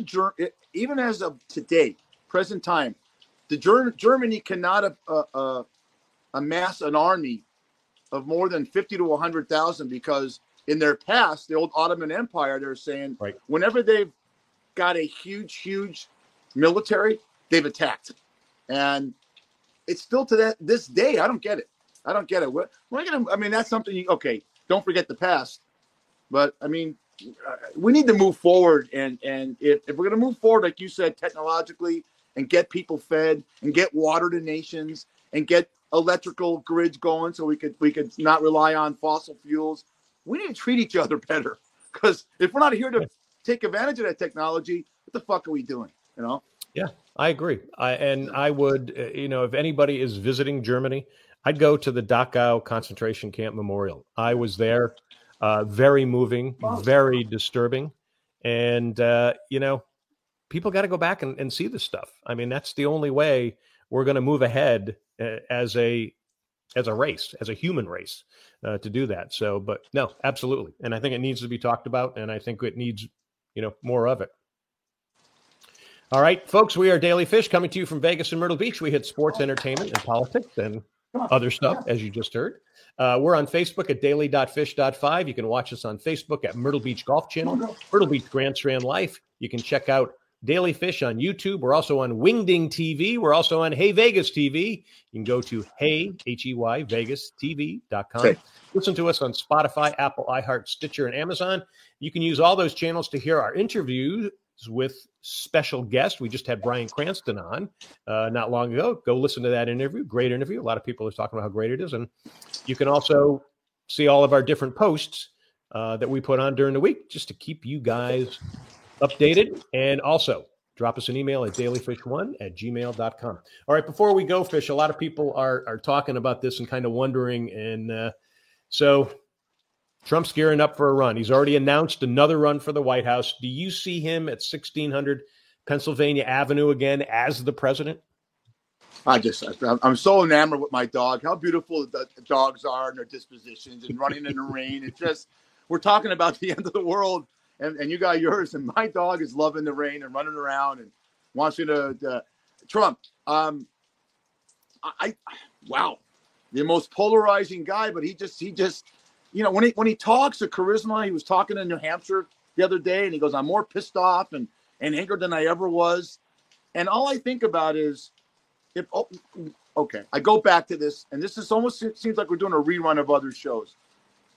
even as of today, present time, the Germany cannot amass an army of more than 50 to 100,000 because. In their past, the old Ottoman Empire, they're saying whenever they've got a huge, huge military, they've attacked. And it's still to this day. I don't get it. What, that's something don't forget the past. But I mean, we need to move forward. And if we're going to move forward, like you said, technologically and get people fed and get water to nations and get electrical grids going so we could not rely on fossil fuels. We need to treat each other better, because if we're not here to take advantage of that technology, what the fuck are we doing? Yeah, I agree. I would, if anybody is visiting Germany, I'd go to the Dachau concentration camp memorial. I was there. Very moving, very disturbing. And, you know, people got to go back and see this stuff. I mean, that's the only way we're going to move ahead as a race, as a human race, to do that. So, but no, absolutely. And I think it needs to be talked about. And I think it needs, you know, more of it. All right, folks, we are Daily Fish coming to you from Vegas and Myrtle Beach. We hit sports, entertainment, and politics and other stuff, as you just heard. We're on Facebook at daily.fish.5. You can watch us on Facebook at Myrtle Beach Golf Channel, Myrtle Beach Grand Strand Life. You can check out Daily Fish on YouTube. We're also on Wingding TV. We're also on Hey Vegas TV. You can go to Hey, H-E-Y, VegasTV.com. Hey. Listen to us on Spotify, Apple, iHeart, Stitcher, and Amazon. You can use all those channels to hear our interviews with special guests. We just had Bryan Cranston on not long ago. Go listen to that interview. Great interview. A lot of people are talking about how great it is. And you can also see all of our different posts that we put on during the week just to keep you guys updated. And also drop us an email at dailyfish1@gmail.com. All right, before we go, Fish, a lot of people are talking about this and kind of wondering. And so Trump's gearing up for a run. He's already announced another run for the White House. Do you see him at 1600 Pennsylvania Avenue again as the president? I'm so enamored with my dog. How beautiful the dogs are and their dispositions and running in the rain. It's just, we're talking about the end of the world, and you got yours. And my dog is loving the rain and running around and wants you to Trump. Wow. The most polarizing guy, but he just, you know, when he talks, the charisma. He was talking in New Hampshire the other day, and he goes, I'm more pissed off and angered than I ever was. And all I think about is, I go back to this, and this is almost, it seems like we're doing a rerun of other shows.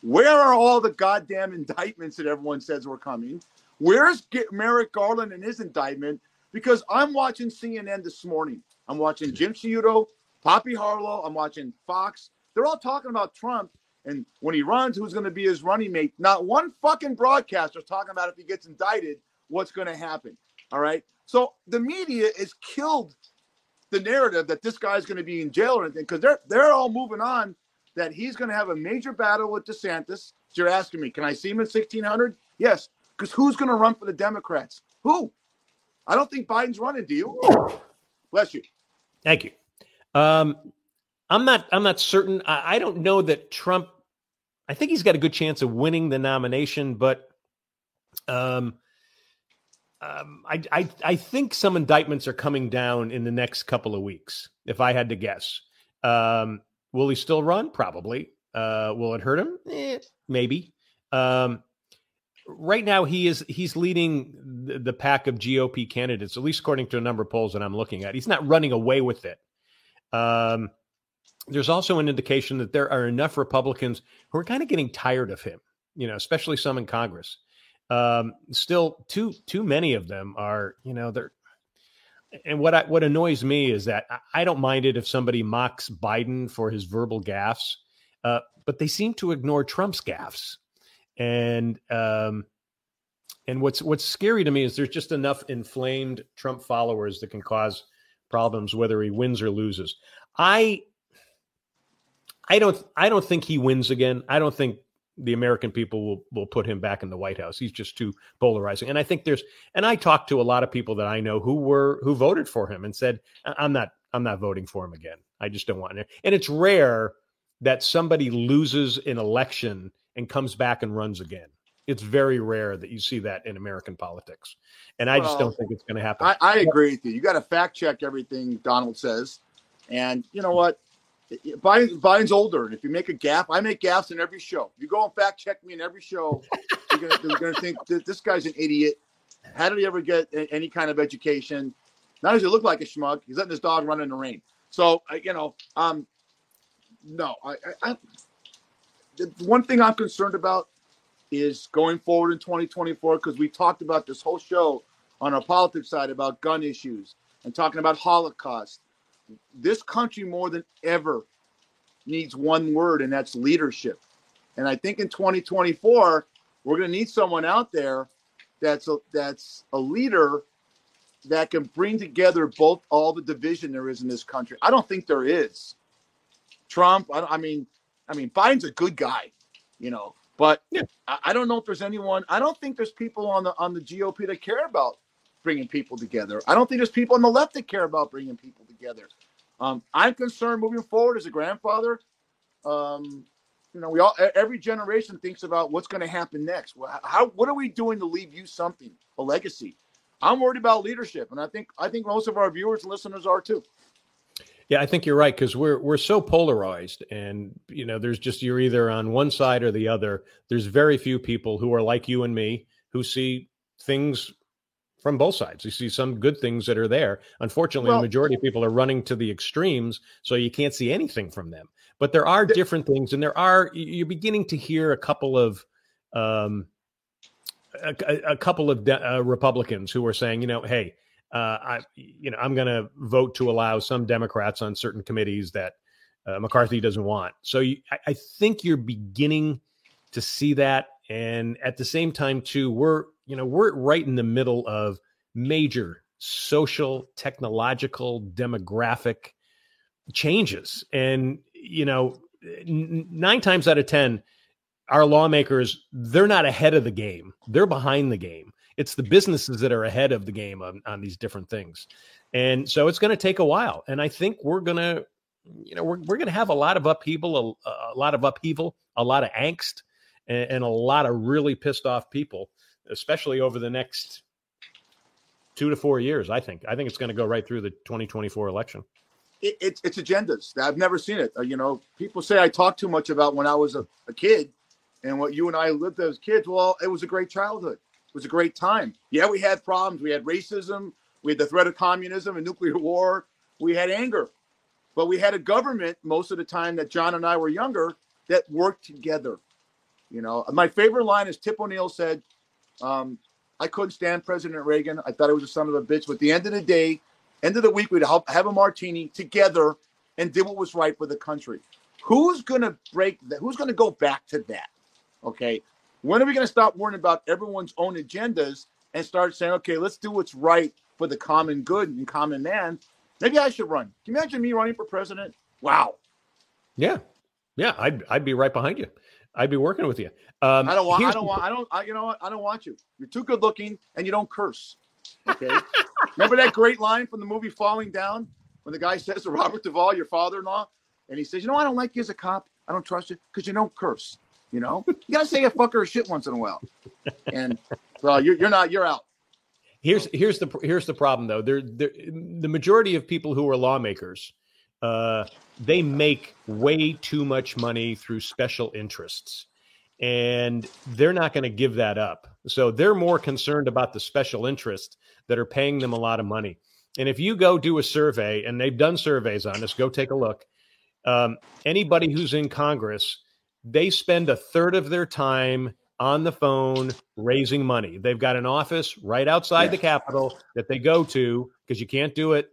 Where are all the goddamn indictments that everyone says were coming? Where's Merrick Garland and his indictment? Because I'm watching CNN this morning. I'm watching Jim Ciuto, Poppy Harlow. I'm watching Fox. They're all talking about Trump. And when he runs, who's going to be his running mate? Not one fucking broadcaster's talking about if he gets indicted, what's going to happen. All right. So the media has killed the narrative that this guy's going to be in jail or anything, because they're all moving on that he's going to have a major battle with DeSantis. So you're asking me, can I see him in 1600? Yes. Because who's going to run for the Democrats? Who? I don't think Biden's running. Do you? Bless you. Thank you. I'm not certain. I don't know that Trump. I think he's got a good chance of winning the nomination, but I think some indictments are coming down in the next couple of weeks. If I had to guess, will he still run? Probably. Will it hurt him? Maybe. Right now, he's leading the pack of GOP candidates, at least according to a number of polls that I'm looking at. He's not running away with it. There's also an indication that there are enough Republicans who are kind of getting tired of him, you know, especially some in Congress. Still, too many of them are, you know, they're. And what annoys me is that I don't mind it if somebody mocks Biden for his verbal gaffes, but they seem to ignore Trump's gaffes. And what's scary to me is there's just enough inflamed Trump followers that can cause problems whether he wins or loses. I don't think he wins again. I don't think the American people will put him back in the White House. He's just too polarizing. And I think I talked to a lot of people that I know who voted for him and said, I'm not voting for him again. I just don't want it. And it's rare that somebody loses an election and comes back and runs again. It's very rare that you see that in American politics. And I just don't think it's going to happen. I agree with you. You got to fact check everything Donald says. And you know what? Biden's older, and if you make a gaffe, I make gaffes in every show. You go and fact check me in every show. You're going to think this guy's an idiot. How did he ever get any kind of education? Not does he look like a schmuck. He's letting his dog run in the rain. So the one thing I'm concerned about is going forward in 2024, because we talked about this whole show on our politics side about gun issues and talking about Holocaust. This country more than ever needs one word, and that's leadership. And I think in 2024, we're going to need someone out there that's a leader that can bring together all the division there is in this country. I don't think there is. Trump. I mean, Biden's a good guy, you know. But yeah. I don't know if there's anyone. I don't think there's people on the GOP that care about bringing people together. I don't think there's people on the left that care about bringing people together. I'm concerned moving forward as a grandfather. Every generation thinks about what's going to happen next. What are we doing to leave you something, a legacy? I'm worried about leadership, and I think most of our viewers and listeners are too. Yeah, I think you're right, because we're so polarized, and there's just, you're either on one side or the other. There's very few people who are like you and me who see things from both sides. You see some good things that are there. Unfortunately, the majority of people are running to the extremes, so you can't see anything from them. But there are different things, and you're beginning to hear a couple of Republicans who are saying, I'm going to vote to allow some Democrats on certain committees that McCarthy doesn't want. So I think you're beginning to see that. And at the same time, too, we're right in the middle of major social, technological, demographic changes. And, 9 times out of 10, our lawmakers, they're not ahead of the game. They're behind the game. It's the businesses that are ahead of the game on these different things. And so it's going to take a while. And I think we're going to have a lot of upheaval, a lot of angst, and a lot of really pissed off people, especially over the next 2 to 4 years. I think it's going to go right through the 2024 election. It's agendas. I've never seen it. People say I talk too much about when I was a kid and what you and I lived as kids. Well, it was a great childhood. It was a great time. Yeah, we had problems. We had racism. We had the threat of communism and nuclear war. We had anger. But we had a government most of the time that John and I were younger that worked together. My favorite line is Tip O'Neill said, I couldn't stand President Reagan. I thought he was a son of a bitch. But at the end of the day, end of the week, we'd have a martini together and did what was right for the country. Who's going to break that? Who's going to go back to that? Okay. When are we going to stop worrying about everyone's own agendas and start saying, okay, let's do what's right for the common good and common man? Maybe I should run. Can you imagine me running for president? Wow. Yeah. Yeah. I'd be right behind you. I'd be working with you. I don't want you. You're too good looking and you don't curse. Okay. Remember that great line from the movie Falling Down when the guy says to Robert Duvall, your father-in-law, and he says, I don't like you as a cop. I don't trust you because you don't curse. You gotta say a fucker shit once in a while, and well, you're out. Here's the problem though. The majority of people who are lawmakers, they make way too much money through special interests, and they're not going to give that up. So they're more concerned about the special interests that are paying them a lot of money. And if you go do a survey, and they've done surveys on this, go take a look. Anybody who's in Congress, they spend a third of their time on the phone raising money. They've got an office right outside the Capitol that they go to because you can't do it.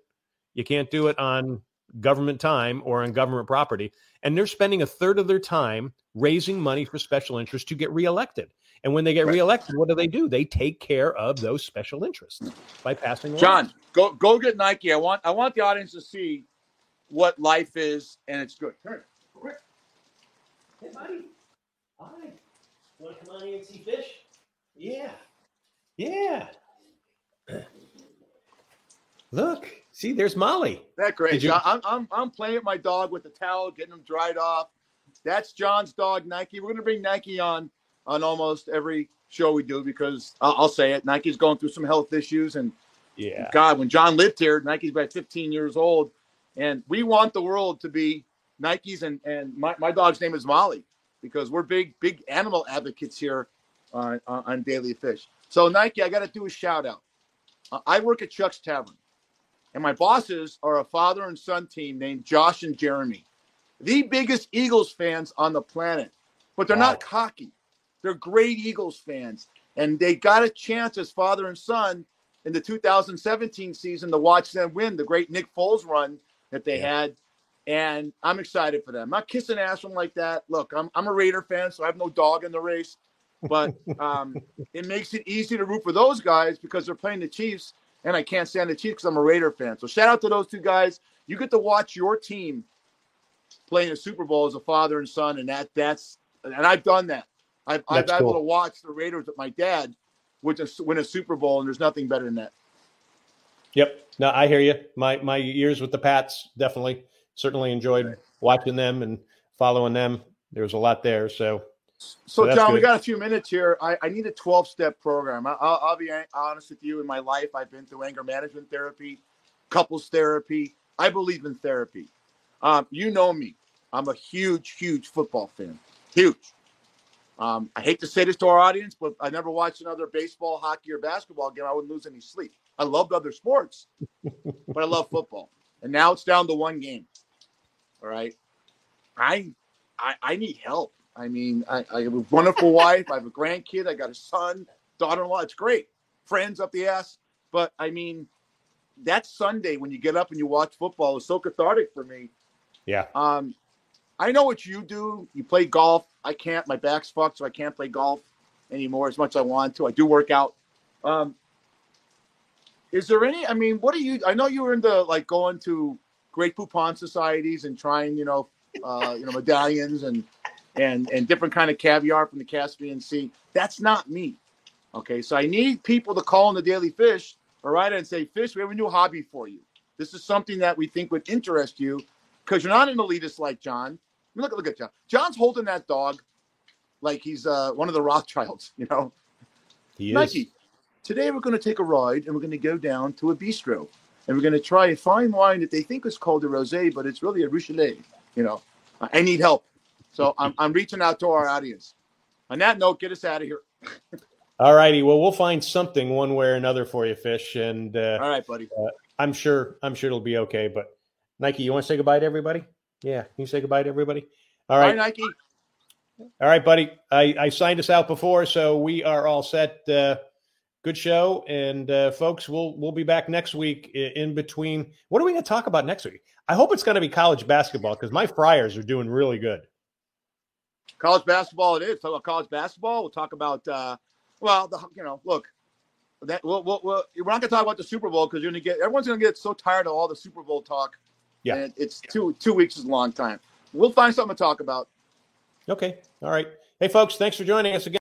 You can't do it on government time or on government property. And they're spending a third of their time raising money for special interests to get reelected. And when they get reelected, what do? They take care of those special interests by passing laws. John, go get Nike. I want the audience to see what life is, and it's good. Turn it quick. Hey, buddy. Hi. Want to come on here and see fish? Yeah. Yeah. Look. See, there's Molly. That's great. I'm playing with my dog with the towel, getting him dried off. That's John's dog, Nike. We're going to bring Nike on almost every show we do because, I'll say it, Nike's going through some health issues. And, God, when John lived here, Nike's about 15 years old. And we want the world to be Nike's, and my dog's name is Molly because we're big animal advocates here on Daily Fish. So Nike, I got to do a shout out. I work at Chuck's Tavern, and my bosses are a father and son team named Josh and Jeremy, the biggest Eagles fans on the planet. But they're not cocky; they're great Eagles fans, and they got a chance as father and son in the 2017 season to watch them win the great Nick Foles run that they had. And I'm excited for them. I'm not kissing ass from like that. Look, I'm a Raider fan, so I have no dog in the race. But it makes it easy to root for those guys because they're playing the Chiefs, and I can't stand the Chiefs because I'm a Raider fan. So shout out to those two guys. You get to watch your team playing a Super Bowl as a father and son, and that's and I've done that. I've been able to watch the Raiders with my dad win a Super Bowl, and there's nothing better than that. Yep. No, I hear you. My years with the Pats, definitely. Certainly enjoyed watching them and following them. There was a lot there. So John, we got a few minutes here. I need a 12-step program. I'll be honest with you. In my life, I've been through anger management therapy, couples therapy. I believe in therapy. You know me. I'm a huge, huge football fan. Huge. I hate to say this to our audience, but I never watched another baseball, hockey, or basketball game. I wouldn't lose any sleep. I loved other sports, but I love football. And now it's down to one game. All right. I need help. I mean, I have a wonderful wife. I have a grandkid. I got a son, daughter-in-law. It's great. Friends up the ass. But, I mean, that Sunday when you get up and you watch football is so cathartic for me. Yeah. I know what you do. You play golf. I can't. My back's fucked, so I can't play golf anymore as much as I want to. I do work out. Is there any – I mean, what do you – I know you were into, like, going to great poupon societies and trying, medallions and different kind of caviar from the Caspian Sea. That's not me. Okay, so I need people to call in the Daily Fish or write in and say, Fish, we have a new hobby for you. This is something that we think would interest you because you're not an elitist like John. I mean, look at John. John's holding that dog like he's one of the Rothschilds, you know. He is. Nike, today we're going to take a ride and we're going to go down to a bistro. And we're going to try a fine wine that they think is called a rosé, but it's really a Ruchelet, you know. I need help. So I'm reaching out to our audience. On that note, get us out of here. All righty. Well, we'll find something one way or another for you, Fish. And all right, buddy. I'm sure it'll be okay. But Nike, you want to say goodbye to everybody? Yeah, can you say goodbye to everybody? All right, bye, Nike. All right, buddy. I signed us out before, so we are all set. Good show, and folks, we'll be back next week. In between, what are we going to talk about next week? I hope it's going to be college basketball because my Friars are doing really good. College basketball, it is. Talk about college basketball. We'll talk about, we're not going to talk about the Super Bowl because everyone's going to get so tired of all the Super Bowl talk. Yeah, and it's two weeks is a long time. We'll find something to talk about. Okay, all right. Hey, folks, thanks for joining us again.